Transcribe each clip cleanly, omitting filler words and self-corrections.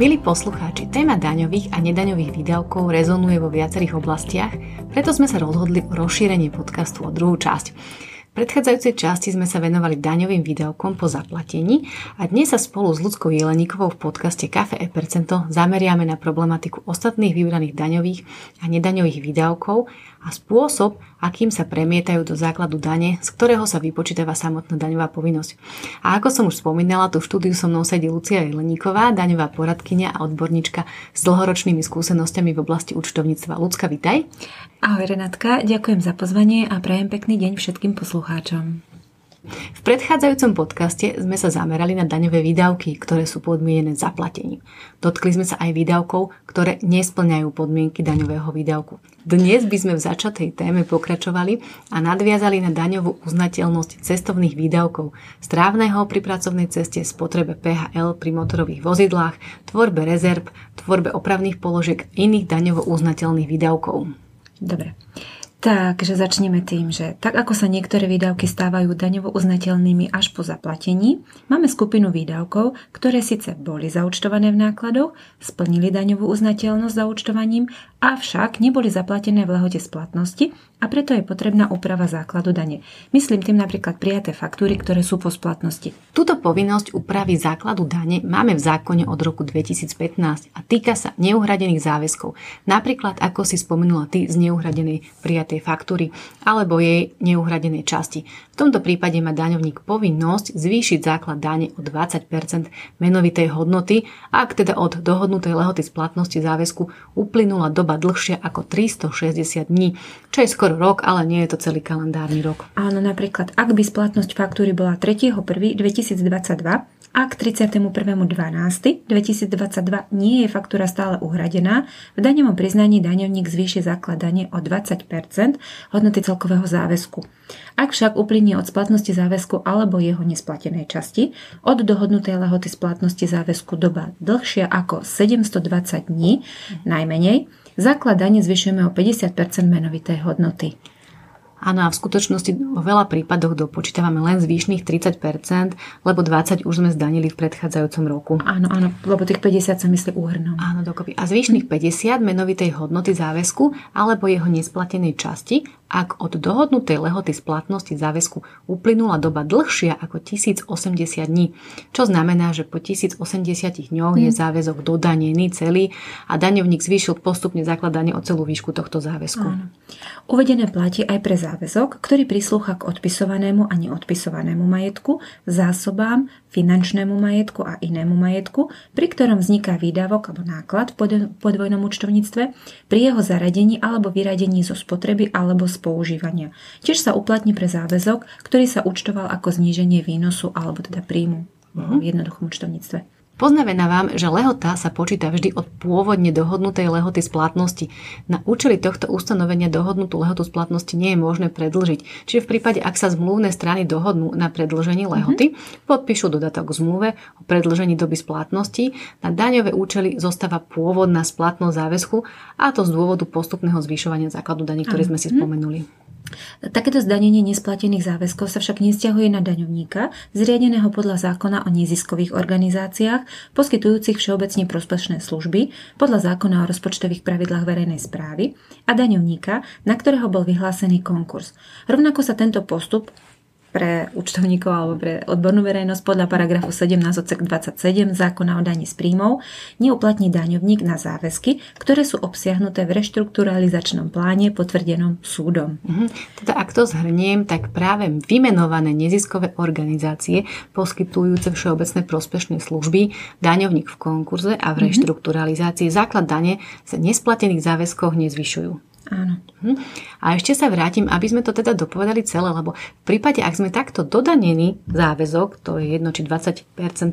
Milí poslucháči, téma daňových a nedaňových výdavkov rezonuje vo viacerých oblastiach, preto sme sa rozhodli o rozšírenie podcastu o druhú časť. V predchádzajúcej časti sme sa venovali daňovým výdavkom po zaplatení a dnes sa spolu s Luckou Jeleníkovou v podcaste Kafe ePercento zameriame na problematiku ostatných vybraných daňových a nedaňových výdavkov a spôsob, akým sa premietajú do základu dane, z ktorého sa vypočítava samotná daňová povinnosť. A ako som už spomínala, tu v štúdiu so mnou sedí Lucia Jeleníková, daňová poradkyňa a odborníčka s dlhoročnými skúsenostiami v oblasti účtovníctva. Lucka, vitaj. Ahoj Renátka, ďakujem za pozvanie a prajem pekný deň všetkým poslucháčom. V predchádzajúcom podcaste sme sa zamerali na daňové výdavky, ktoré sú podmienené zaplatením. Dotkli sme sa aj výdavkov, ktoré nesplňajú podmienky daňového výdavku. Dnes by sme v začatej téme pokračovali a nadviazali na daňovú uznateľnosť cestovných výdavkov, strávneho pri pracovnej ceste, spotrebe PHL pri motorových vozidlách, tvorbe rezerv, tvorbe opravných položiek a iných daňovo uznateľných výdavkov. Dobre. Takže začneme tým, že tak ako sa niektoré výdavky stávajú daňovo uznateľnými až po zaplatení, máme skupinu výdavkov, ktoré síce boli zaúčtované v nákladoch, splnili daňovú uznateľnosť zaúčtovaním, avšak neboli zaplatené v lehote splatnosti a preto je potrebná úprava základu dane. Myslím tým napríklad prijaté faktúry, ktoré sú po splatnosti. Túto povinnosť úpravy základu dane máme v zákone od roku 2015 a týka sa neuhradených záväzkov. Napríklad, ako si spomenula ty, z neuhradenej prijatej faktúry alebo jej neuhradenej časti. V tomto prípade má daňovník povinnosť zvýšiť základ dane o 20% menovitej hodnoty, ak teda od dohodnutej lehoty splatnosti záväzku uplynula doba dlhšia ako 360 dní, čo je skoro rok, ale nie je to celý kalendárny rok. Áno, napríklad, ak by splatnosť faktúry bola 3.1.2022, ak 31.12.2022 nie je faktúra stále uhradená, v daňovom priznaní daňovník zvýši základ dane o 20% hodnoty celkového záväzku. Ak však uplynie od splatnosti záväzku alebo jeho nesplatenej časti od dohodnutej lehoty splatnosti záväzku doba dlhšia ako 720 dní, najmenej, základ dane zvyšujeme o 50% menovitej hodnoty. Áno, a v skutočnosti vo veľa prípadoch dopočítavame len zvyšných 30%, lebo 20 už sme zdanili v predchádzajúcom roku. Áno, lebo tých 50 sa myslí úhrnom. Áno, dokopy. A zvyšných 50 menovitej hodnoty záväzku alebo jeho nesplatenej časti, ak od dohodnutej lehoty splatnosti záväzku uplynula doba dlhšia ako 1080 dní, čo znamená, že po 1080 dňoch je záväzok dodanený celý a daňovník zvýšil postupne základanie o celú výšku tohto záväzku. Áno. Uvedené platí aj pre záväzok, ktorý prislúcha k odpisovanému a neodpisovanému majetku, zásobám, finančnému majetku a inému majetku, pri ktorom vzniká výdavok alebo náklad v podvojnom účtovníctve pri jeho zaradení alebo vyradení zo spotreby alebo z používania. Tiež sa uplatní pre záväzok, ktorý sa účtoval ako zníženie výnosu alebo teda príjmu v jednoduchom účtovníctve. Poznamenávam, že lehota sa počíta vždy od pôvodne dohodnutej lehoty splatnosti. Na účely tohto ustanovenia dohodnutú lehotu splatnosti nie je možné predĺžiť. Čiže v prípade, ak sa zmluvné strany dohodnú na predĺžení lehoty, podpíšu dodatok k zmluve o predĺžení doby splatnosti, na daňové účely zostáva pôvodná splatnosť záväzku, a to z dôvodu postupného zvyšovania základu dane, ktorý sme si spomenuli. Takéto zdanenie nesplatených záväzkov sa však nevzťahuje na daňovníka, zriadeného podľa zákona o neziskových organizáciách, poskytujúcich všeobecne prospešné služby, podľa zákona o rozpočtových pravidlách verejnej správy a daňovníka, na ktorého bol vyhlásený konkurs. Rovnako sa tento postup pre účtovníkov alebo pre odbornú verejnosť podľa paragrafu 17 odsek 27 zákona o dani z príjmov neuplatní daňovník na záväzky, ktoré sú obsiahnuté v reštrukturalizačnom pláne potvrdenom súdom. Teda ak to zhrniem, tak práve vymenované neziskové organizácie poskytujúce všeobecné prospešné služby, daňovník v konkurze a v reštrukturalizácii základ dane z nesplatených záväzkov nezvyšujú. Áno. A ešte sa vrátim, aby sme to teda dopovedali celé, lebo v prípade, ak sme takto dodanený záväzok, to je jedno či 20%,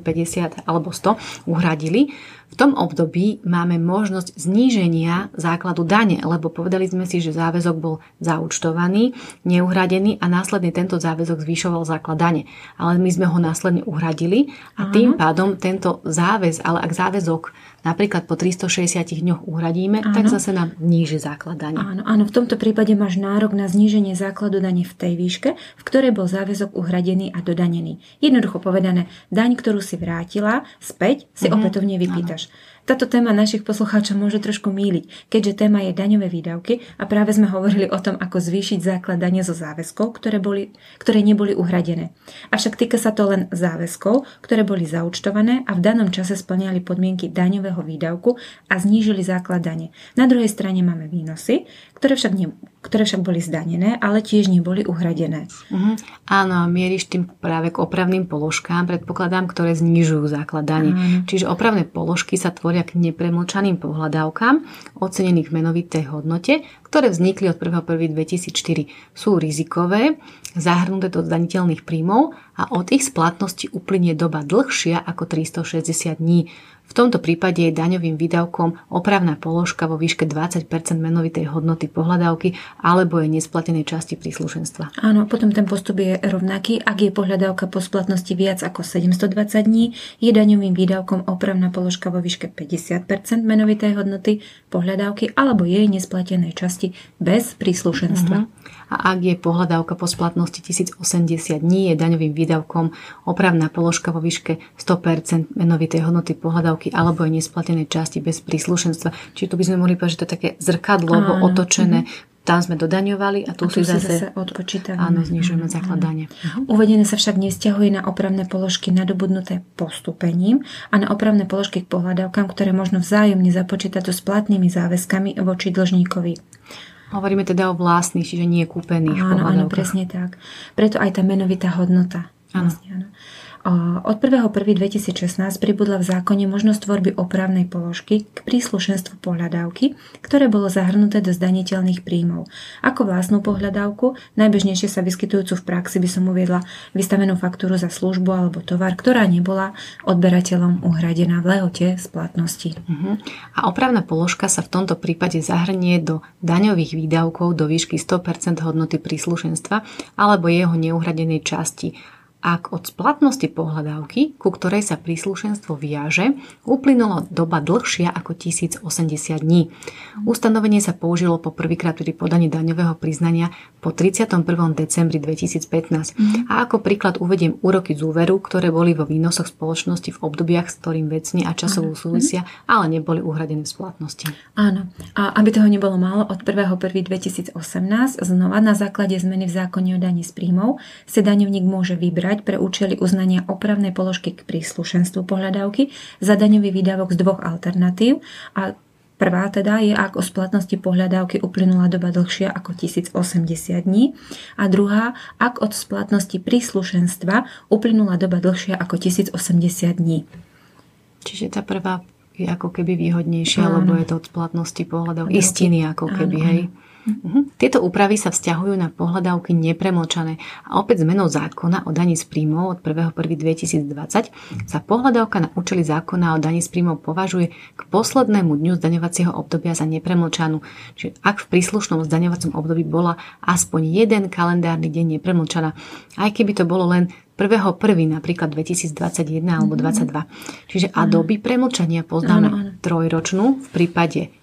50 alebo 100, uhradili, v tom období máme možnosť zníženia základu dane, lebo povedali sme si, že záväzok bol zaúčtovaný, neuhradený a následne tento záväzok zvyšoval základ dane. Ale my sme ho následne uhradili a tým pádom tento záväzok napríklad po 360 dňoch uhradíme, tak zase nám zníži základ dane. Áno, v tomto prípade máš nárok na zníženie základu dane v tej výške, v ktorej bol záväzok uhradený a dodanený. Jednoducho povedané, daň, ktorú si vrátila späť, si opätovne vypýtaš. Táto téma našich poslucháčov môže trošku mýliť, keďže téma je daňové výdavky a práve sme hovorili o tom, ako zvýšiť základ dane zo záväzkov, ktoré neboli uhradené. Avšak týka sa to len záväzkov, ktoré boli zaúčtované a v danom čase splňali podmienky daňového výdavku a znížili základ dane. Na druhej strane máme výnosy, ktoré však boli zdanené, ale tiež neboli uhradené. Áno, mieríš tým práve k opravným položkám, predpokladám, ktoré znižujú základ dane. Čiže opravné položky sa tvoria k nepremlčaným pohľadávkám ocenených menovitej hodnote, ktoré vznikli od 1.1.2004. Sú rizikové, zahrnuté do zdaniteľných príjmov a od ich splatnosti uplynie doba dlhšia ako 360 dní. V tomto prípade je daňovým výdavkom opravná položka vo výške 20% menovitej hodnoty pohľadávky alebo je nesplatenej časti príslušenstva. Áno, potom ten postup je rovnaký. Ak je pohľadávka po splatnosti viac ako 720 dní, je daňovým výdavkom opravná položka vo výške 50% menovitej hodnoty pohľadávky alebo jej nesplatenej časti bez príslušenstva. A ak je pohľadávka po splatnosti 1080 dní, je daňovým výdavkom opravná položka vo výške 100% menovitej hodnoty pohľadávky alebo aj nesplatenej časti bez príslušenstva. Čiže tu by sme mohli povedať, že to je také zrkadlo otočené. Tam sme dodaňovali a tu si zase odpočítavame. Áno, znižujeme základ dane. Uvedené sa však nevzťahuje na opravné položky nadobudnuté postupením a na opravné položky k pohľadávkam, ktoré možno vzájomne započítať so splatnými záväzkami voči dlžníkovi. Hovoríme teda o vlastných, čiže nie kúpených pohľadávkach. Áno, presne tak. Preto aj tá menovitá hodnota. Áno. Od 1.1.2016 pribudla v zákone možnosť tvorby opravnej položky k príslušenstvu pohľadávky, ktoré bolo zahrnuté do zdaniteľných príjmov. Ako vlastnú pohľadávku, najbežnejšie sa vyskytujúcu v praxi by som uviedla vystavenú faktúru za službu alebo tovar, ktorá nebola odberateľom uhradená v lehote splatnosti. A opravná položka sa v tomto prípade zahrnie do daňových výdavkov do výšky 100% hodnoty príslušenstva alebo jeho neuhradenej časti. Ak od splatnosti pohľadávky, ku ktorej sa príslušenstvo viaže, uplynula doba dlhšia ako 1080 dní. Ustanovenie sa použilo poprvýkrát pri podaní daňového priznania po 31. decembri 2015. A ako príklad uvediem úroky z úveru, ktoré boli vo výnosoch spoločnosti v obdobiach, s ktorým vecne a časovo súvisia, ale neboli uhradené v splatnosti. Áno. A aby toho nebolo málo, od 1.1.2018 znova na základe zmeny v zákone o dani z príjmov sa daňovník môže vybrať pre účely uznania opravnej položky k príslušenstvu pohľadávky za daňový výdavok z dvoch alternatív a prvá teda je, ak o splatnosti pohľadávky uplynula doba dlhšia ako 1080 dní a druhá, ak od splatnosti príslušenstva uplynula doba dlhšia ako 1080 dní. Čiže tá prvá je ako keby výhodnejšia, lebo je to od splatnosti pohľadávky istiny ako keby, hej. Tieto úpravy sa vzťahujú na pohľadávky nepremlčané a opäť zmenou zákona o daní z príjmov od 1.1.2020 sa pohľadávka na účely zákona o daní z príjmov považuje k poslednému dňu zdaňovacieho obdobia za nepremlčanú. Čiže ak v príslušnom zdaňovacom období bola aspoň jeden kalendárny deň nepremlčaná, aj keby to bolo len 1.1. napríklad 2021 alebo 2022. Čiže a doby premlčania poznáme trojročnú v prípade,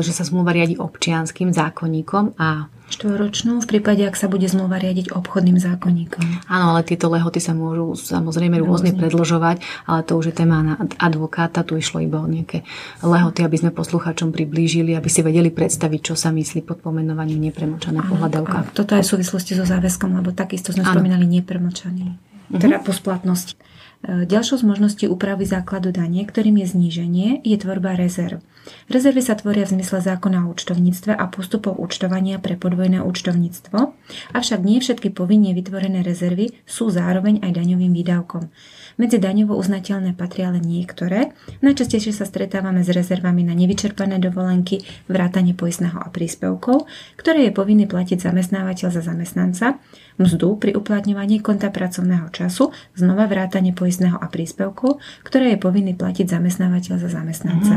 že sa zmluva riadi občianskym zákonníkom a štvoročnú v prípade, ak sa bude zmluva riadiť obchodným zákonníkom. Áno, ale tieto lehoty sa môžu samozrejme rôzne predĺžovať, ale to už je téma na advokáta, tu išlo iba o nejaké lehoty, aby sme poslucháčom priblížili, aby si vedeli predstaviť, čo sa myslí pod pomenovaním nepremlčaná pohľadávka. Toto aj v súvislosti so záväzkom, lebo takisto sme spomínali nepremlčaný, teda po splatnosti. Ďalšou z možností úpravy základu dane, ktorým je zníženie, je tvorba rezerv. Rezervy sa tvoria v zmysle zákona o účtovníctve a postupov účtovania pre podvojné účtovníctvo, avšak nie všetky povinne vytvorené rezervy sú zároveň aj daňovým výdavkom. Medzi daňovo uznateľné patria len niektoré, najčastejšie sa stretávame s rezervami na nevyčerpané dovolenky, vrátanie poistného a príspevkov, ktoré je povinný platiť zamestnávateľ za zamestnanca, mzdu pri uplatňovaní konta pracovného času, znova vrátanie poistného a príspevkov, ktoré je povinný platiť zamestnávateľ za zamestnanca.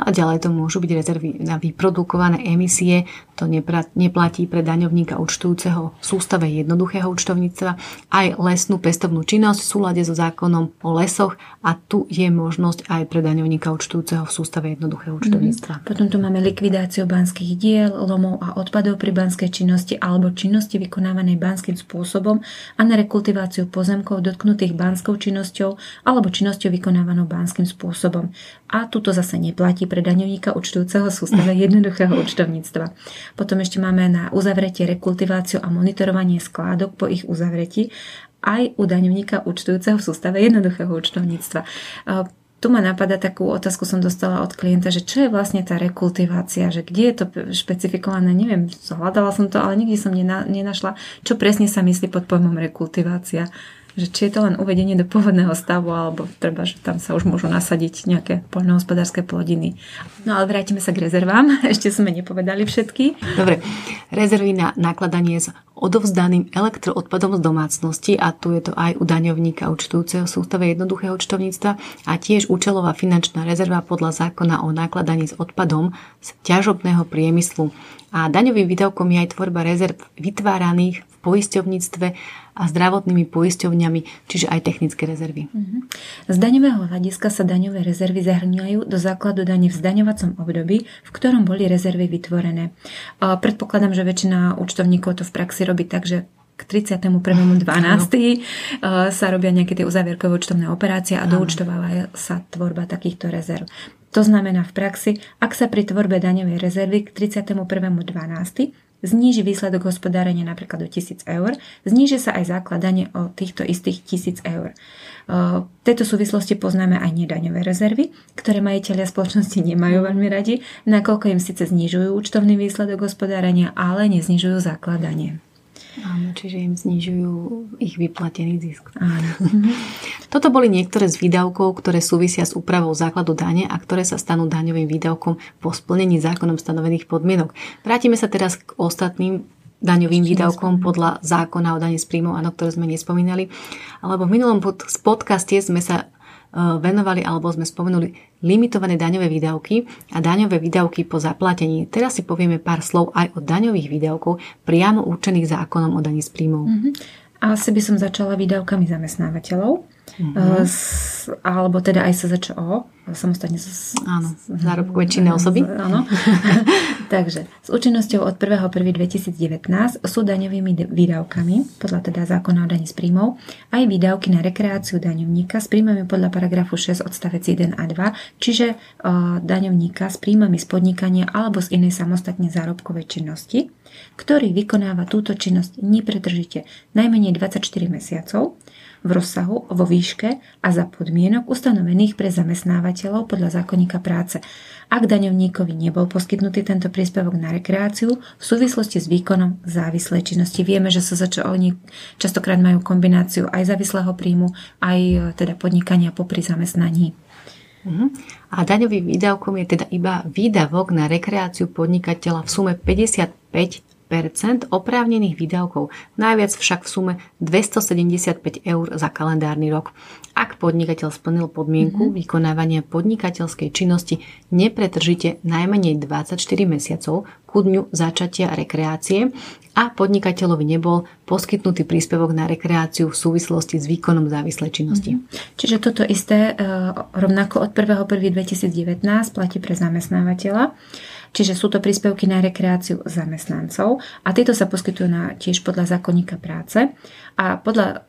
A ďalej to môžu byť rezervy na vyprodukované emisie, to neplatí pre daňovníka účtujúceho v sústave jednoduchého účtovníctva, aj lesnú pestovnú činnosť v súlade so zákonom o lesoch a tu je možnosť aj pre daňovníka účtujúceho v sústave jednoduchého účtovníctva. Potom tu máme likvidáciu banských diel, lomov a odpadov pri banskej činnosti alebo činnosti vykonávanej banským spôsobom a na rekultiváciu pozemkov dotknutých banskou činnosťou alebo činnosťou vykonávanou banským spôsobom. A tuto zase neplatí pre daňovníka účtujúceho sústave jednoduchého účtovníctva. Potom ešte máme na uzavretie, rekultiváciu a monitorovanie skládok po ich uzavretí aj u daňovníka účtujúceho v sústave jednoduchého účtovníctva. Tu ma napadá, takú otázku som dostala od klienta, že čo je vlastne tá rekultivácia, že kde je to špecifikované, neviem, hľadala som to, ale nikdy som nenašla, čo presne sa myslí pod pojmom rekultivácia. Že či je to len uvedenie do pôvodného stavu, alebo treba, že tam sa už môžu nasadiť nejaké poľnohospodárske plodiny. No ale vrátime sa k rezervám, ešte sme nepovedali všetky. Dobre, rezervy na nakladanie s odovzdaným elektroodpadom z domácnosti, a tu je to aj u daňovníka účtujúceho sústave jednoduchého účtovníctva, a tiež účelová finančná rezerva podľa zákona o nakladaní s odpadom z ťažobného priemyslu. A daňovým výdavkom je aj tvorba rezerv vytváraných v poisťovníctve a zdravotnými poisťovňami, čiže aj technické rezervy. Z daňového hľadiska sa daňové rezervy zahrňajú do základu dane v zdaňovacom období, v ktorom boli rezervy vytvorené. Predpokladám, že väčšina účtovníkov to v praxi robí tak, že k 31.12. sa robia nejaké tie uzavierkové účtovné operácie a doúčtováva sa tvorba takýchto rezerv. To znamená v praxi, ak sa pri tvorbe daňovej rezervy k 31.12. zníži výsledok hospodárenia napríklad do 1000 eur, zníži sa aj základanie o týchto istých 1000 eur. V tejto súvislosti poznáme aj nedaňové rezervy, ktoré majitelia spoločnosti nemajú veľmi radi, nakoľko im síce znižujú účtovný výsledok hospodárenia, ale neznižujú základanie. Áno, čiže im znižujú ich vyplatený zisk. Áno. Toto boli niektoré z výdavkov, ktoré súvisia s úpravou základu dane a ktoré sa stanú daňovým výdavkom po splnení zákonom stanovených podmienok. Vrátime sa teraz k ostatným daňovým výdavkom podľa zákona o dani z príjmov, ktoré sme nespomínali. Alebo v minulom podcaste sme sa venovali, alebo sme spomenuli limitované daňové výdavky a daňové výdavky po zaplatení. Teraz si povieme pár slov aj o daňových výdavkov priamo určených zákonom o daní z príjmov. Asi by som začala výdavkami zamestnávateľov, alebo teda aj SZČO, samostatne zárobkové činné osoby. Áno. Takže s účinnosťou od 1.1.2019 sú daňovými výdavkami podľa teda zákona o daní z príjmov aj výdavky na rekreáciu daňovníka s príjmami podľa paragrafu 6 odstavec 1 a 2, čiže daňovníka s príjmami z podnikania alebo z inej samostatne zárobkovej činnosti, ktorý vykonáva túto činnosť nepretržite najmenej 24 mesiacov v rozsahu, vo výške a za podmienok ustanovených pre zamestnávateľov podľa zákonníka práce, ak daňovníkovi nebol poskytnutý tento príspevok na rekreáciu v súvislosti s výkonom závislej činnosti. Vieme, že SZČO oni častokrát majú kombináciu aj závislého príjmu, aj teda podnikania popri zamestnaní. A daňovým výdavkom je teda iba výdavok na rekreáciu podnikateľa v sume 55% oprávnených výdavkov, najviac však v sume 275 eur za kalendárny rok. Ak podnikateľ splnil podmienku vykonávania podnikateľskej činnosti nepretržite najmenej 24 mesiacov ku dňu začatia rekreácie a podnikateľovi nebol poskytnutý príspevok na rekreáciu v súvislosti s výkonom závislej činnosti. Čiže toto isté rovnako od 1.1.2019 platí pre zamestnávateľa. Čiže sú to príspevky na rekreáciu zamestnancov a tieto sa poskytujú tiež podľa zákonníka práce. A podľa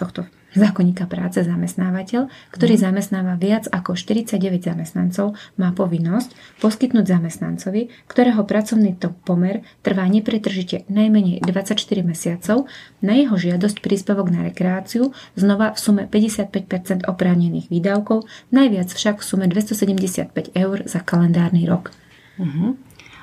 tohto zákonníka práce zamestnávateľ, ktorý zamestnáva viac ako 49 zamestnancov, má povinnosť poskytnúť zamestnancovi, ktorého pracovný pomer trvá nepretržite najmenej 24 mesiacov, na jeho žiadosť príspevok na rekreáciu znova v sume 55% oprávnených výdavkov, najviac však v sume 275 eur za kalendárny rok.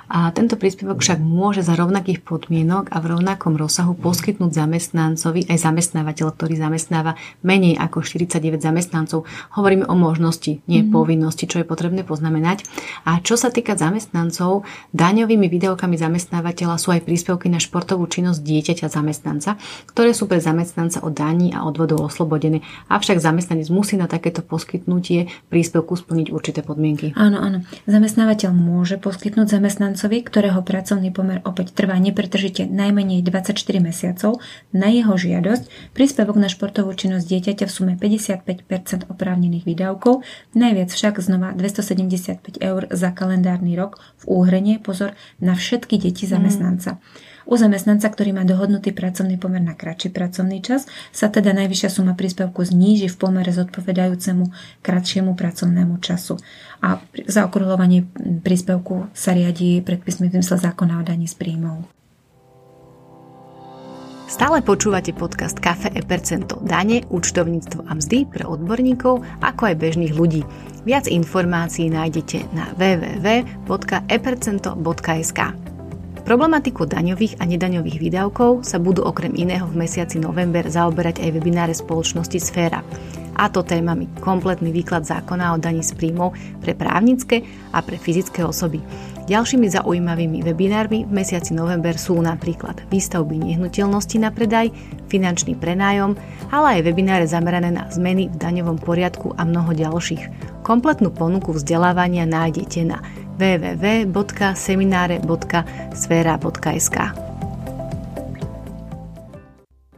A tento príspevok však môže za rovnakých podmienok a v rovnakom rozsahu poskytnúť zamestnancovi aj zamestnávateľ, ktorý zamestnáva menej ako 49 zamestnancov. Hovoríme o možnosti, nie povinnosti, čo je potrebné poznamenať. A čo sa týka zamestnancov, daňovými výdavkami zamestnávateľa sú aj príspevky na športovú činnosť dieťaťa zamestnanca, ktoré sú pre zamestnanca od daní a odvodov oslobodené. Avšak zamestnanec musí na takéto poskytnutie príspevku splniť určité podmienky. Áno. Zamestnávateľ môže poskytnúť zamestnancovi, ktorého pracovný pomer opäť trvá nepretržite najmenej 24 mesiacov, na jeho žiadosť príspevok na športovú činnosť dieťaťa v sume 55% oprávnených výdavkov, najviac však znova 275 eur za kalendárny rok v úhrenie, pozor, na všetky deti zamestnanca. U zamestnanca, ktorý má dohodnutý pracovný pomer na kratší pracovný čas, sa teda najvyššia suma príspevku zníži v pomere zodpovedajúcemu kratšiemu pracovnému času. A zaokrúhľovanie príspevku sa riadi predpismi v zmysle zákona o daní z príjmov. Stále počúvate podcast Kafe ePercento, dane, účtovníctvo a mzdy pre odborníkov, ako aj bežných ľudí. Viac informácií nájdete na www.epercento.sk. Problematiku daňových a nedaňových výdavkov sa budú okrem iného v mesiaci november zaoberať aj webináre spoločnosti Sféra. A to témami kompletný výklad zákona o daní z príjmov pre právnické a pre fyzické osoby. Ďalšími zaujímavými webinármi v mesiaci november sú napríklad výstavby nehnuteľnosti na predaj, finančný prenájom, ale aj webináre zamerané na zmeny v daňovom poriadku a mnoho ďalších. Kompletnú ponuku vzdelávania nájdete na www.seminare.sfera.sk.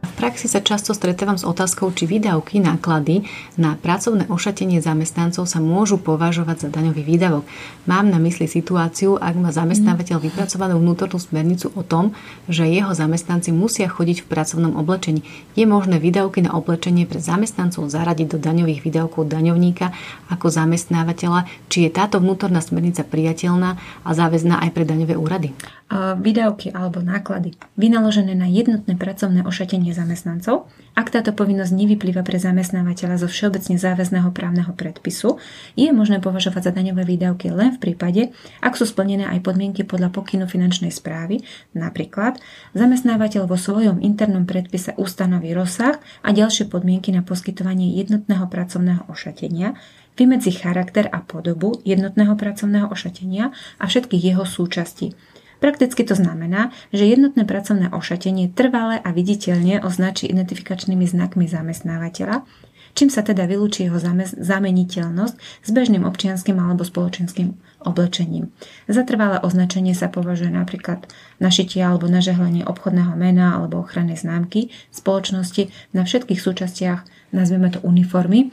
V praxi sa často stretávam s otázkou, či výdavky, náklady na pracovné ošatenie zamestnancov sa môžu považovať za daňový výdavok. Mám na mysli situáciu, ak má zamestnávateľ vypracovanú vnútornú smernicu o tom, že jeho zamestnanci musia chodiť v pracovnom oblečení. Je možné výdavky na oblečenie pre zamestnancov zaradiť do daňových výdavkov daňovníka ako zamestnávateľa? Či je táto vnútorná smernica prijateľná a záväzná aj pre daňové úrady? Výdavky alebo náklady vynaložené na jednotné pracovné ošatenie zamestnancov, ak táto povinnosť nevyplýva pre zamestnávateľa zo všeobecne záväzného právneho predpisu, je možné považovať za daňové výdavky len v prípade, ak sú splnené aj podmienky podľa pokynu finančnej správy, napríklad zamestnávateľ vo svojom internom predpise ustanoví rozsah a ďalšie podmienky na poskytovanie jednotného pracovného ošatenia, vymedzi charakter a podobu jednotného pracovného ošatenia a všetkých jeho súčastí. Prakticky to znamená, že jednotné pracovné ošatenie trvale a viditeľne označí identifikačnými znakmi zamestnávateľa, čím sa teda vylúči jeho zameniteľnosť s bežným občianskym alebo spoločenským oblečením. Za trvalé označenie sa považuje napríklad našitie alebo nažehlenie obchodného mena alebo ochrannej známky spoločnosti na všetkých súčastiach, nazveme to uniformy,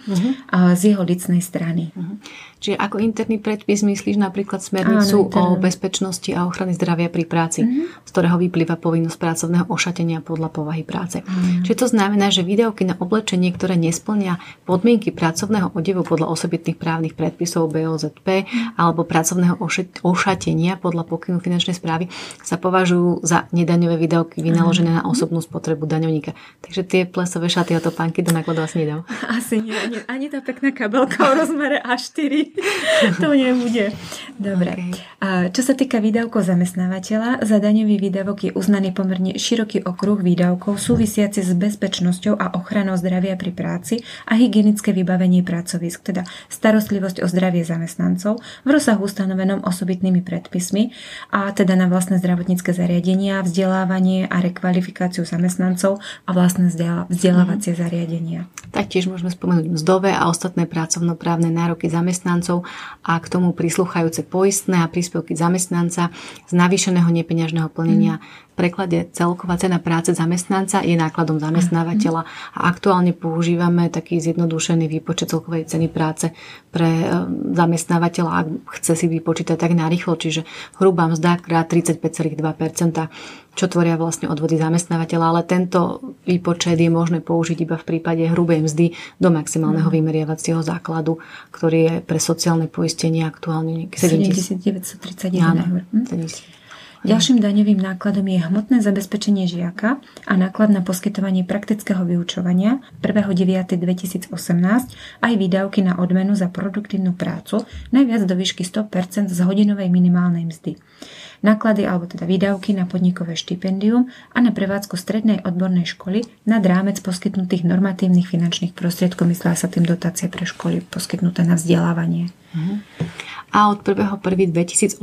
z jeho licnej strany. Čiže ako interný predpis myslíš napríklad smernicu o bezpečnosti a ochrane zdravia pri práci, z ktorého vyplýva povinnosť pracovného ošatenia podľa povahy práce. Čiže to znamená, že výdavky na oblečenie, ktoré nesplnia podmienky pracovného odevu podľa osobitných právnych predpisov BOZP alebo pracovného ošatenia podľa pokynu finančnej správy, sa považujú za nedaňové výdavky vynaložené na osobnú spotrebu daňovníka. Takže tie plesové šaty a topánky do nákladov asi nedám. Asi nie, ani tá pekná kabelka o rozmere A4. To nebude. Dobre. Okay. Čo sa týka výdavkov zamestnávateľa, za daňový výdavok je uznaný pomerne široký okruh výdavkov súvisiaci s bezpečnosťou a ochranou zdravia pri práci a hygienické vybavenie pracovisk, teda starostlivosť o zdravie zamestnancov v rozsahu stanovenom osobitnými predpismi, a teda na vlastné zdravotnícke zariadenia, vzdelávanie a rekvalifikáciu zamestnancov a vlastné vzdelávacie zariadenia. Taktiež môžeme spomenúť mzdové a ostatné pracovnoprávne nároky zamestnancov a k tomu prisluchajúce poistné a príspevky zamestnanca z navýšeného nepeňažného plnenia. V preklade celková cena práce zamestnanca je nákladom zamestnávateľa a aktuálne používame taký zjednodušený výpočet celkovej ceny práce pre zamestnávateľa, ak chce si vypočítať tak narýchlo, čiže hrubá mzda krát 35,2%, čo tvoria vlastne odvody zamestnávateľa, ale tento výpočet je možné použiť iba v prípade hrubej mzdy do maximálneho vymeriavacieho základu, ktorý je pre sociálne poistenie aktuálne 7931 €. Ďalším daňovým nákladom je hmotné zabezpečenie žiaka a náklad na poskytovanie praktického vyučovania 1.9.2018 aj výdavky na odmenu za produktívnu prácu najviac do výšky 100% z hodinovej minimálnej mzdy. Náklady alebo teda výdavky na podnikové štipendium a na prevádzku strednej odbornej školy nad rámec poskytnutých normatívnych finančných prostriedkov, myslela sa tým dotácia pre školy poskytnuté na vzdelávanie. A od 1.1.2018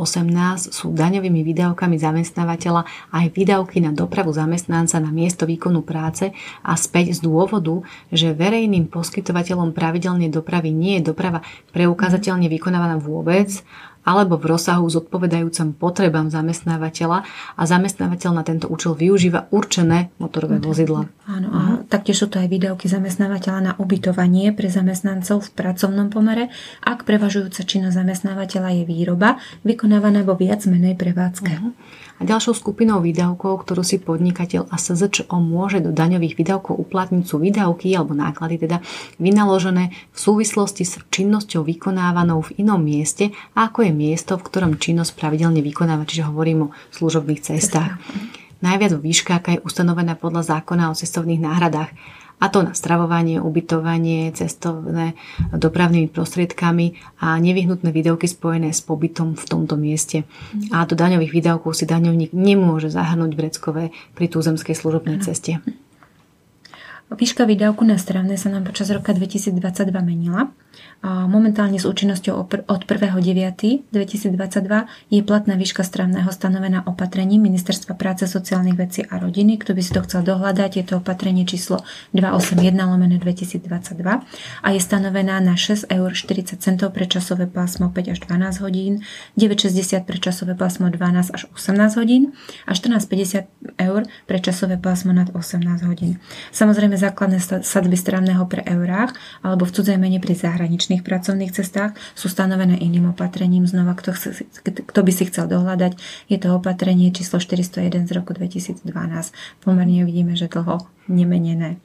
sú daňovými výdavkami zamestnávateľa aj výdavky na dopravu zamestnanca na miesto výkonu práce a späť z dôvodu, že verejným poskytovateľom pravidelnej dopravy nie je doprava preukázateľne vykonávaná vôbec alebo v rozsahu zodpovedajúcom potrebám zamestnávateľa a zamestnávateľ na tento účel využíva určené motorové vozidla. Áno, Taktiež sú to aj výdavky zamestnávateľa na ubytovanie pre zamestnancov v pracovnom pomere, ak prevažujúca činnosť zamestnávateľa je výroba, vykonávaná vo viac menej prevádzke. A ďalšou skupinou výdavkov, ktorú si podnikateľ a SZČO môže do daňových výdavkov uplatniť, sú výdavky alebo náklady teda vynaložené v súvislosti s činnosťou vykonávanou v inom mieste, ako je miesto, v ktorom činnosť pravidelne vykonáva, čiže hovorím o služobných cestách. Najviac výška je ustanovená podľa zákona o cestovných náhradách, a to na stravovanie, ubytovanie, cestovné dopravnými prostriedkami a nevyhnutné výdavky spojené s pobytom v tomto mieste. A do daňových výdavkov si daňovník nemôže zahrnúť vreckové pri túzemskej služobnej ceste. Výška výdavku na stravné sa nám počas roka 2022 menila. Momentálne s účinnosťou od 1.9.2022 je platná výška stravného stanovená opatrením Ministerstva práce, sociálnych vecí a rodiny. Kto by si to chcel dohľadať, je to opatrenie číslo 281/2022 a je stanovená na 6,40 € pre časové pásmo 5 až 12 hodín, 9,60 € pre časové pásmo 12 až 18 hodín a 14,50 € pre časové pásmo nad 18 hodín. Samozrejme základné sadzby stravného pre eurách alebo v cudzej mene pri zahraničných pracovných cestách sú stanovené iným opatrením. Znova, kto by si chcel dohľadať, je to opatrenie číslo 401 z roku 2012. Pomerne vidíme, že dlho nemenené.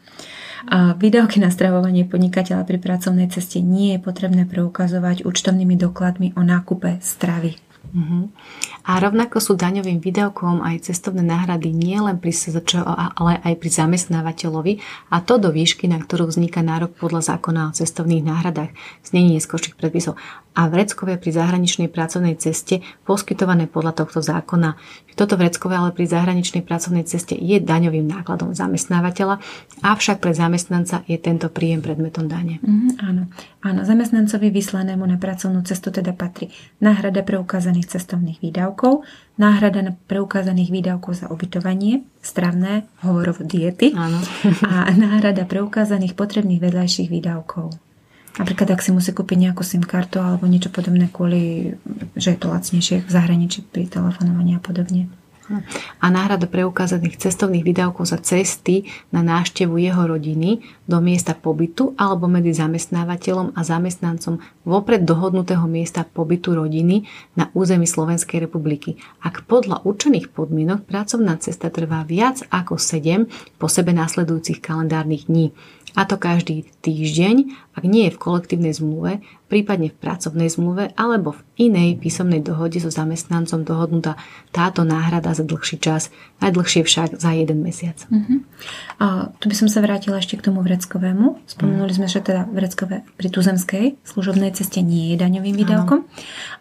Výdavky na stravovanie podnikateľa pri pracovnej ceste nie je potrebné preukazovať účtovnými dokladmi o nákupe stravy. A rovnako sú daňovým výdavkom aj cestovné náhrady nielen pri SZČO, ale aj pri zamestnávateľovi, a to do výšky, na ktorú vzniká nárok podľa zákona o cestovných náhradách, znenie neskorších predpisov, a vreckové pri zahraničnej pracovnej ceste poskytované podľa tohto zákona. Toto vreckové ale pri zahraničnej pracovnej ceste je daňovým nákladom zamestnávateľa, avšak pre zamestnanca je tento príjem predmetom dane. Áno, zamestnancovi vyslanému na pracovnú cestu teda patrí náhrada preukázaných cestovných výdavkov, náhrada preukázaných výdavkov za ubytovanie, stravné, hovorov diety, áno, a náhrada preukázaných potrebných vedľajších výdavkov. Napríklad, ak si musí kúpiť nejakú SIM kartu alebo niečo podobné kvôli, že je to lacnejšie v zahraničí pri telefonovaní a podobne. A náhrada preukázaných cestovných výdavkov za cesty na návštevu jeho rodiny do miesta pobytu alebo medzi zamestnávateľom a zamestnancom vopred dohodnutého miesta pobytu rodiny na území Slovenskej republiky, ak podľa určených podmienok pracovná cesta trvá viac ako 7 po sebe následujúcich kalendárnych dní. A to každý týždeň, ak nie je v kolektívnej zmluve, prípadne v pracovnej zmluve alebo v inej písomnej dohode so zamestnancom dohodnutá táto náhrada za dlhší čas, najdlhšie však za 1 mesiac. A tu by som sa vrátila ešte k tomu vreckovému. Spomenuli sme, že teda vreckové pri tuzemskej služobnej ceste nie je daňovým výdavkom,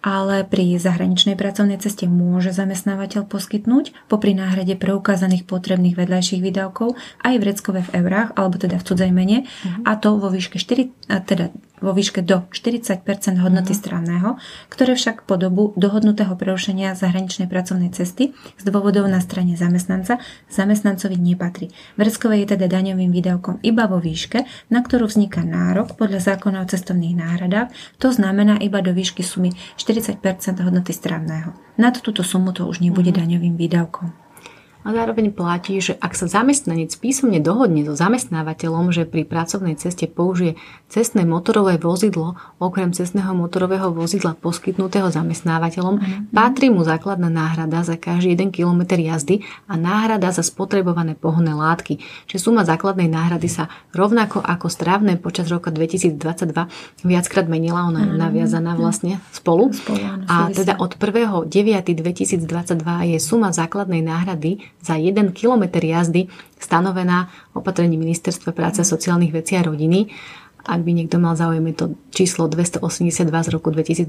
ale pri zahraničnej pracovnej ceste môže zamestnávateľ poskytnúť popri náhrade preukázaných potrebných vedľajších výdavkov aj vreckové v eurách, alebo teda v cudzej mene, a to vo výške do 40% hodnoty stravného, ktoré však po dobu dohodnutého prerušenia zahraničnej pracovnej cesty z dôvodov na strane zamestnanca zamestnancovi nepatrí. Vreckové je teda daňovým výdavkom iba vo výške, na ktorú vzniká nárok podľa zákona o cestovných náhradách, to znamená iba do výšky sumy 40% hodnoty stravného. Nad túto sumu to už nebude daňovým výdavkom. A zároveň platí, že ak sa zamestnanec písomne dohodne so zamestnávateľom, že pri pracovnej ceste použije cestné motorové vozidlo, okrem cestného motorového vozidla poskytnutého zamestnávateľom, patrí mu základná náhrada za každý 1 km jazdy a náhrada za spotrebované pohonné látky. Čiže suma základnej náhrady sa rovnako ako stravné počas roka 2022 viackrát menila, ona je naviazaná vlastne spolu a teda od 1.9.2022 je suma základnej náhrady za 1 kilometr jazdy stanovená opatrením Ministerstva práce, sociálnych vecí a rodiny. Ak by niekto mal záujem, je to číslo 282 z roku 2022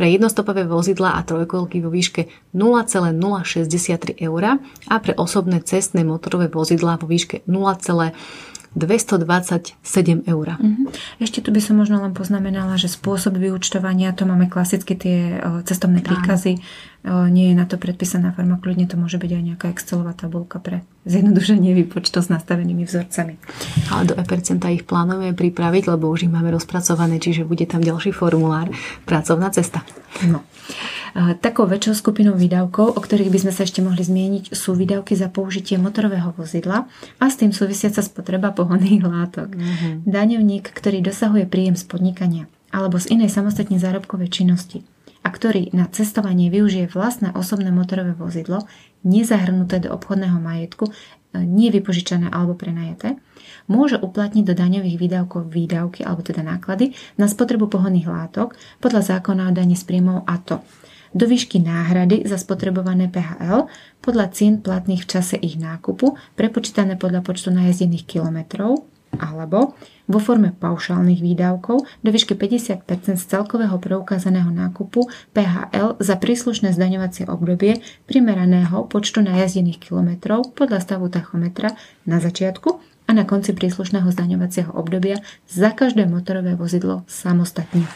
pre jednostopové vozidla a trojkolky vo výške 0,063 € a pre osobné cestné motorové vozidla vo výške 0,227 €. Ešte tu by som možno len poznamenala, že spôsob vyúčtovania, to máme klasicky tie cestovné príkazy, nie je na to predpísaná forma, kľudne to môže byť aj nejaká Excelová tabulka pre zjednodušenie výpočtov s nastavenými vzorcami. Ale do ePercenta ich plánujeme pripraviť, lebo už ich máme rozpracované, čiže bude tam ďalší formulár pracovná cesta. Takou väčšou skupinou výdavkov, o ktorých by sme sa ešte mohli zmieniť, sú výdavky za použitie motorového vozidla a s tým súvisiaca spotreba pohonných látok. Mm-hmm. Daňovník, ktorý dosahuje príjem z podnikania alebo z inej samostatne zárobkovej činnosti a ktorý na cestovanie využije vlastné osobné motorové vozidlo, nezahrnuté do obchodného majetku, nevypožičané alebo prenajaté, môže uplatniť do daňových výdavkov výdavky alebo teda náklady na spotrebu pohonných látok podľa zákona o dani z príjmov, a to do výšky náhrady za spotrebované PHL podľa cien platných v čase ich nákupu, prepočítané podľa počtu najazdených kilometrov, alebo vo forme paušálnych výdavkov do výšky 50% z celkového preukázaného nákupu PHL za príslušné zdaňovacie obdobie primeraného počtu najazdených kilometrov podľa stavu tachometra na začiatku a na konci príslušného zdaňovacieho obdobia za každé motorové vozidlo samostatne.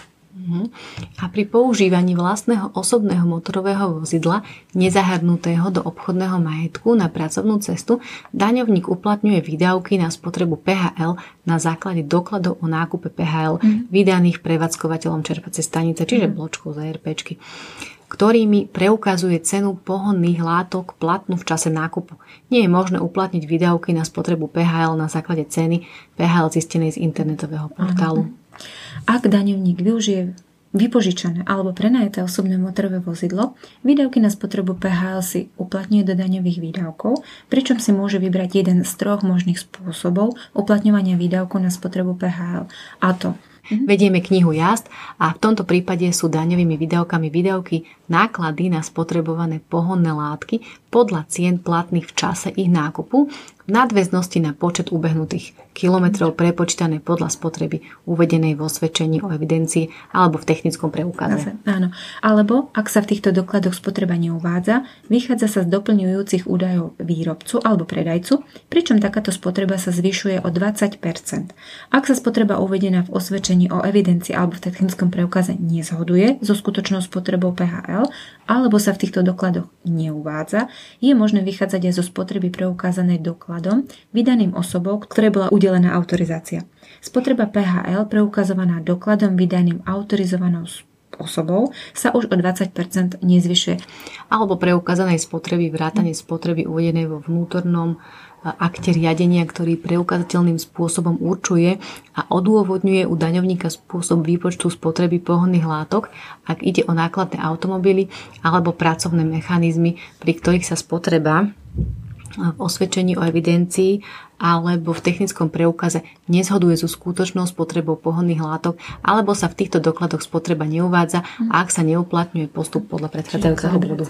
A pri používaní vlastného osobného motorového vozidla nezahrnutého do obchodného majetku na pracovnú cestu daňovník uplatňuje výdavky na spotrebu PHL na základe dokladov o nákupe PHL vydaných prevádzkovateľom čerpacej stanice, čiže bločkov za RPčky, ktorými preukazuje cenu pohonných látok platnú v čase nákupu. Nie je možné uplatniť výdavky na spotrebu PHL na základe ceny PHL zistenej z internetového portálu. Ak daňovník využije vypožičané alebo prenajaté osobné motorové vozidlo, výdavky na spotrebu PHL si uplatňuje do daňových výdavkov, pričom si môže vybrať jeden z troch možných spôsobov uplatňovania výdavkov na spotrebu PHL, a to: vedieme knihu jazd a v tomto prípade sú daňovými výdavkami výdavky náklady na spotrebované pohonné látky podľa cien platných v čase ich nákupu v nadväznosti na počet ubehnutých kilometrov prepočítané podľa spotreby uvedenej vo svedčení o evidencii alebo v technickom preukaze. Áno. Alebo ak sa v týchto dokladoch spotreba neuvádza, vychádza sa z doplňujúcich údajov výrobcu alebo predajcu, pričom takáto spotreba sa zvyšuje o 20%. Ak sa spotreba uvedená v osvedčení o evidencii alebo v technickom preukaze nezhoduje so skutočnou spotrebou PHL alebo sa v týchto dokladoch neuvádza, je možné vychádzať aj zo spotreby preukázanej dokladom vydaným osobou, ktoré bola udelená autorizácia. Spotreba PHL preukazovaná dokladom vydaným autorizovanou osobou sa už o 20% nezvyšuje. Alebo preukázanej spotreby vrátane spotreby uvedenej vo vnútornom akte riadenia, ktorý preukazateľným spôsobom určuje a odôvodňuje u daňovníka spôsob výpočtu spotreby pohonných látok, ak ide o nákladné automobily alebo pracovné mechanizmy, pri ktorých sa spotreba v osvedčení o evidencii alebo v technickom preukaze nezhoduje so skutočnou spotrebou pohonných látok, alebo sa v týchto dokladoch spotreba neuvádza, ak sa neuplatňuje postup podľa predchádzajúceho bodu.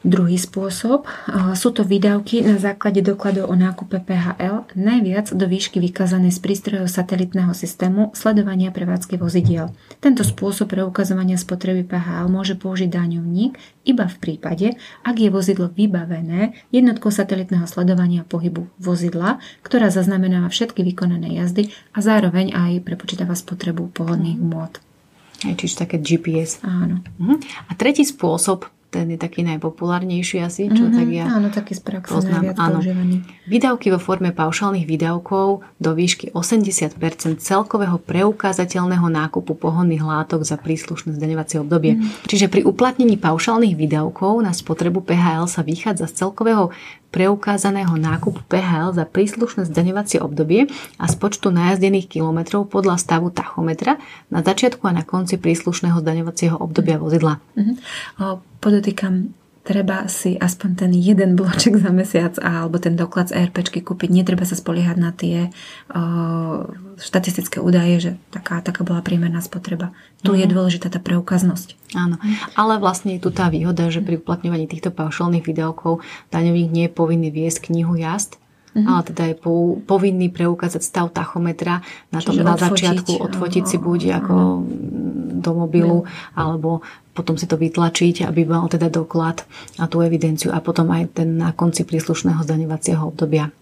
Druhý spôsob sú to výdavky na základe dokladov o nákupe PHL najviac do výšky vykazanej z prístrojov satelitného systému sledovania prevádzky vozidiel. Tento spôsob preukazovania spotreby PHL môže použiť daňovník iba v prípade, ak je vozidlo vybavené jednotkou satelitného sledovania pohybu vozidla, ktorá zaznamenáva všetky vykonané jazdy a zároveň aj prepočítava spotrebu pohonných môd. Čiže také GPS. Áno. A tretí spôsob, ten je taký najpopulárnejší asi, čo tak ja áno, taký z praxe najviac používaný. Výdavky vo forme paušálnych výdavkov do výšky 80% celkového preukázateľného nákupu pohonných látok za príslušné zdaňovacie obdobie. Čiže pri uplatnení paušálnych výdavkov na spotrebu PHL sa vychádza z celkového preukázaného nákupu PHL za príslušné zdaňovacie obdobie a z počtu najazdených kilometrov podľa stavu tachometra na začiatku a na konci príslušného zdaňovacieho obdobia vozidla. Podotýkam, treba si aspoň ten jeden bloček za mesiac alebo ten doklad z ERPčky kúpiť. Netreba sa spoliehať na tie štatistické údaje, že taká bola prímerná spotreba. Tu je dôležitá tá preukaznosť. Áno, ale vlastne je tu tá výhoda, že pri uplatňovaní týchto paušálnych výdavkov daňovník nie je povinný viesť knihu jazd, ale teda je povinný preukázať stav tachometra na tom, na začiatku odfotiť si buď ako do mobilu, alebo potom si to vytlačiť, aby mal teda doklad a tú evidenciu a potom aj ten na konci príslušného zdaňovacieho obdobia.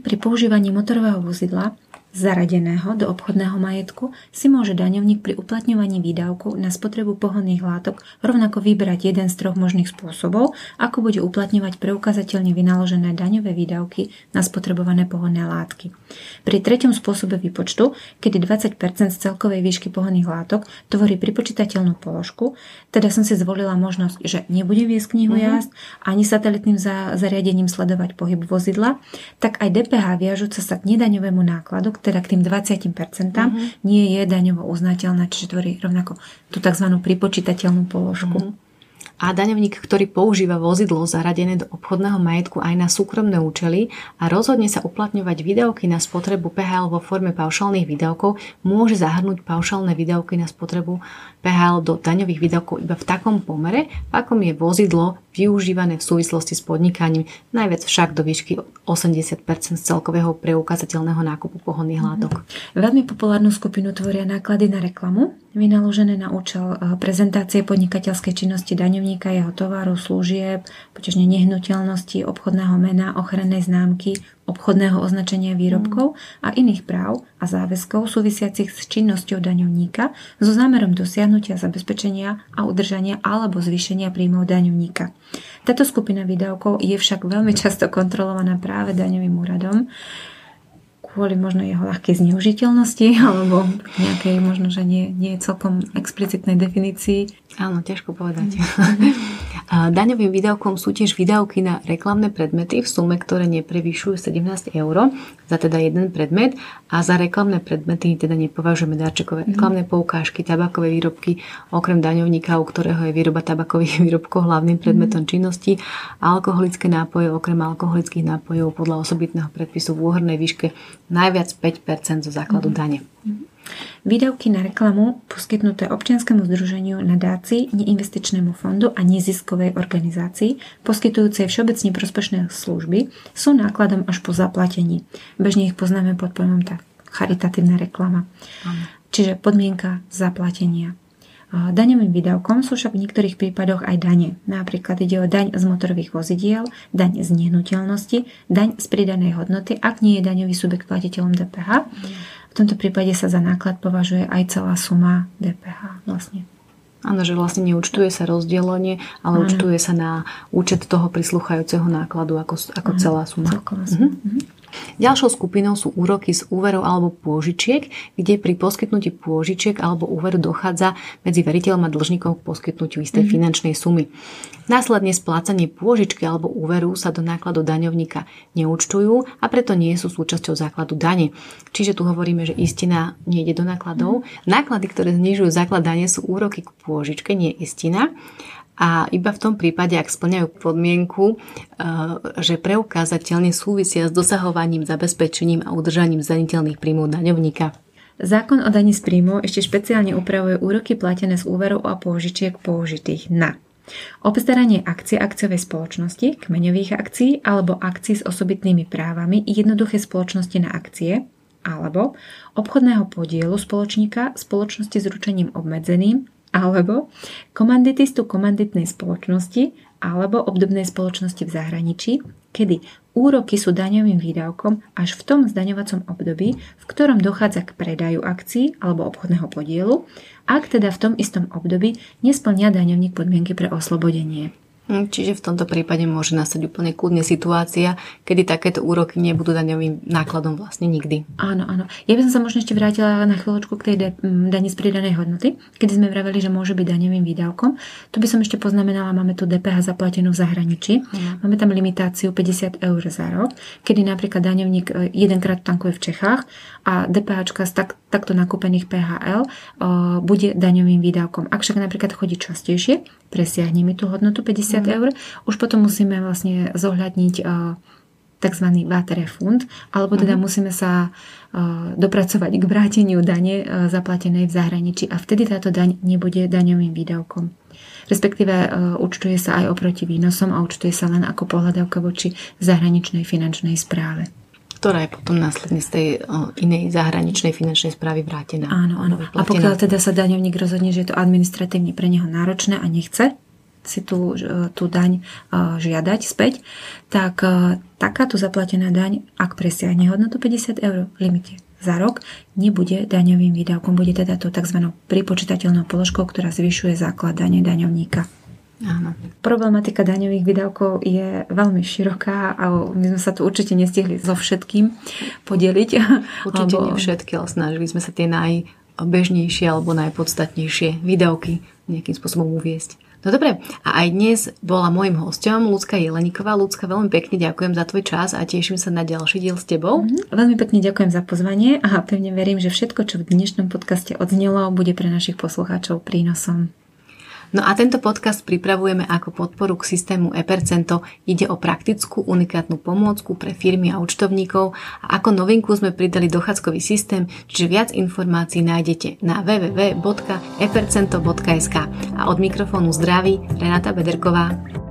Pri používaní motorového vozidla zaradeného do obchodného majetku si môže daňovník pri uplatňovaní výdavku na spotrebu pohonných látok rovnako vybrať jeden z troch možných spôsobov, ako bude uplatňovať preukázateľne vynaložené daňové výdavky na spotrebované pohonné látky. Pri treťom spôsobe výpočtu, kedy 20% z celkovej výšky pohonných látok tvorí pripočítateľnú položku, teda som si zvolila možnosť, že nebudem viesť knihu jazd ani satelitným zariadením sledovať pohyb vozidla, tak aj DPH viažúca sa k nedaňovému nákladu, teda k tým 20% nie je daňovo uznateľná, čiže tvorí rovnako tú tzv. Pripočítateľnú položku. A daňovník, ktorý používa vozidlo zaradené do obchodného majetku aj na súkromné účely a rozhodne sa uplatňovať výdavky na spotrebu PHL vo forme paušálnych výdavkov, môže zahrnúť paušálne výdavky na spotrebu PHL do daňových výdavkov iba v takom pomere, v akom je vozidlo využívané v súvislosti s podnikaním, najviac však do výšky 80% z celkového preukázateľného nákupu pohonných látok. Veľmi populárnu skupinu tvoria náklady na reklamu, vynaložené na účel prezentácie podnikateľskej činnosti daňovníka, jeho tovaru, služieb, potiažne nehnuteľnosti, obchodného mena, ochrannej známky, obchodného označenia výrobkov a iných práv a záväzkov súvisiacich s činnosťou daňovníka so zámerom dosiahnutia zabezpečenia a udržania alebo zvýšenia príjmov daňovníka. Táto skupina výdavkov je však veľmi často kontrolovaná práve daňovým úradom, kvôli možno jeho ľahkej zneužiteľnosti alebo nejakej možno, že nie je celkom explicitnej definícii. Áno, ťažko povedať. Daňovým výdavkom sú tiež výdavky na reklamné predmety v sume, ktoré neprevýšujú 17 € za teda jeden predmet a za reklamné predmety teda nepovažujeme darčekové reklamné poukážky, tabakové výrobky, okrem daňovníka, u ktorého je výroba tabakových výrobkov hlavným predmetom činnosti, a alkoholické nápoje okrem alkoholických nápojov podľa osobitného predpisu v úhrnej výške najviac 5% zo základu dane. Výdavky na reklamu poskytnuté občianskemu združeniu, nadácii, neinvestičnému fondu a neziskovej organizácii poskytujúcej všeobecne prospešné služby sú nákladom až po zaplatení. Bežne ich poznáme pod pojmom tá charitatívna reklama. Čiže podmienka zaplatenia. Daňovým výdavkom sú však v niektorých prípadoch aj dane. Napríklad ide o daň z motorových vozidiel, daň z nehnuteľnosti, daň z pridanej hodnoty, ak nie je daňový subjekt platiteľom DPH. V tomto prípade sa za náklad považuje aj celá suma DPH vlastne. Áno, že vlastne neúčtuje sa rozdelenie, ale účtuje sa na účet toho prisluchajúceho nákladu ako celá suma. Ďalšou skupinou sú úroky z úverov alebo pôžičiek, kde pri poskytnutí pôžičiek alebo úveru dochádza medzi veriteľom a dlžníkom k poskytnutiu istej finančnej sumy. Následne splácanie pôžičky alebo úveru sa do nákladu daňovníka neúčtujú a preto nie sú súčasťou základu dane. Čiže tu hovoríme, že istina nejde do nákladov. Náklady, ktoré znižujú základ dane, sú úroky k pôžičke, nie istina. A iba v tom prípade, ak splňajú podmienku, že preukázateľne súvisia s dosahovaním, zabezpečením a udržaním zdaniteľných príjmov daňovníka. Zákon o dani z príjmov ešte špeciálne upravuje úroky platené z úverov a pôžičiek použitých na obstaranie akcie akciovej spoločnosti, kmeňových akcií alebo akcií s osobitnými právami jednoduché spoločnosti na akcie, alebo obchodného podielu spoločníka spoločnosti s ručením obmedzeným, alebo komanditistu komanditnej spoločnosti alebo obdobnej spoločnosti v zahraničí, kedy úroky sú daňovým výdavkom až v tom zdaňovacom období, v ktorom dochádza k predaju akcií alebo obchodného podielu, ak teda v tom istom období nesplňa daňovník podmienky pre oslobodenie. Čiže v tomto prípade môže nastať úplne kľudne situácia, kedy takéto úroky nebudú daňovým nákladom vlastne nikdy. Áno. Ja by som sa možno ešte vrátila na chvíľočku k tej dani z pridanej hodnoty, kedy sme vraveli, že môže byť daňovým výdavkom. Tu by som ešte poznamenala, máme tu DPH zaplatenú v zahraničí. Máme tam limitáciu 50 € za rok, kedy napríklad daňovník jedenkrát tankuje v Čechách a DPHčka z takto nakúpených PHL bude daňovým výdavkom. Ak však napríklad chodí častejšie, presiahneme tú hodnotu 50 €, už potom musíme vlastne zohľadniť tzv. VAT refund, alebo teda musíme sa dopracovať k vráteniu dane zaplatenej v zahraničí a vtedy táto daň nebude daňovým výdavkom. Respektíve účtuje sa aj oproti výnosom a účtuje sa len ako pohľadávka voči zahraničnej finančnej správe, ktorá je potom následne z tej inej zahraničnej finančnej správy vrátená. Áno. A pokiaľ teda sa daňovník rozhodne, že je to administratívne pre neho náročné a nechce si tú daň žiadať späť, tak takáto zaplatená daň, ak presiahne hodnotu 50 € v limite za rok nebude daňovým výdavkom, bude teda to tzv. Pripočítateľnou položkou, ktorá zvyšuje základ dane daňovníka. Áno. Problematika daňových výdavkov je veľmi široká a my sme sa tu určite nestihli so všetkým podeliť. Určite nie všetky, ale snažili sme sa tie najbežnejšie alebo najpodstatnejšie výdavky nejakým spôsobom uviesť. No dobre, a aj dnes bola môjim hosťom Lucia Jeleníková. Lucia, veľmi pekne ďakujem za tvoj čas a teším sa na ďalší diel s tebou. Veľmi pekne ďakujem za pozvanie a pevne verím, že všetko, čo v dnešnom podcaste odznelo, bude pre našich poslucháčov prínosom. No a tento podcast pripravujeme ako podporu k systému ePercento. Ide o praktickú, unikátnu pomôcku pre firmy a účtovníkov a ako novinku sme pridali dochádzkový systém, čiže viac informácií nájdete na www.epercento.sk. A od mikrofónu zdraví Renata Bedrková.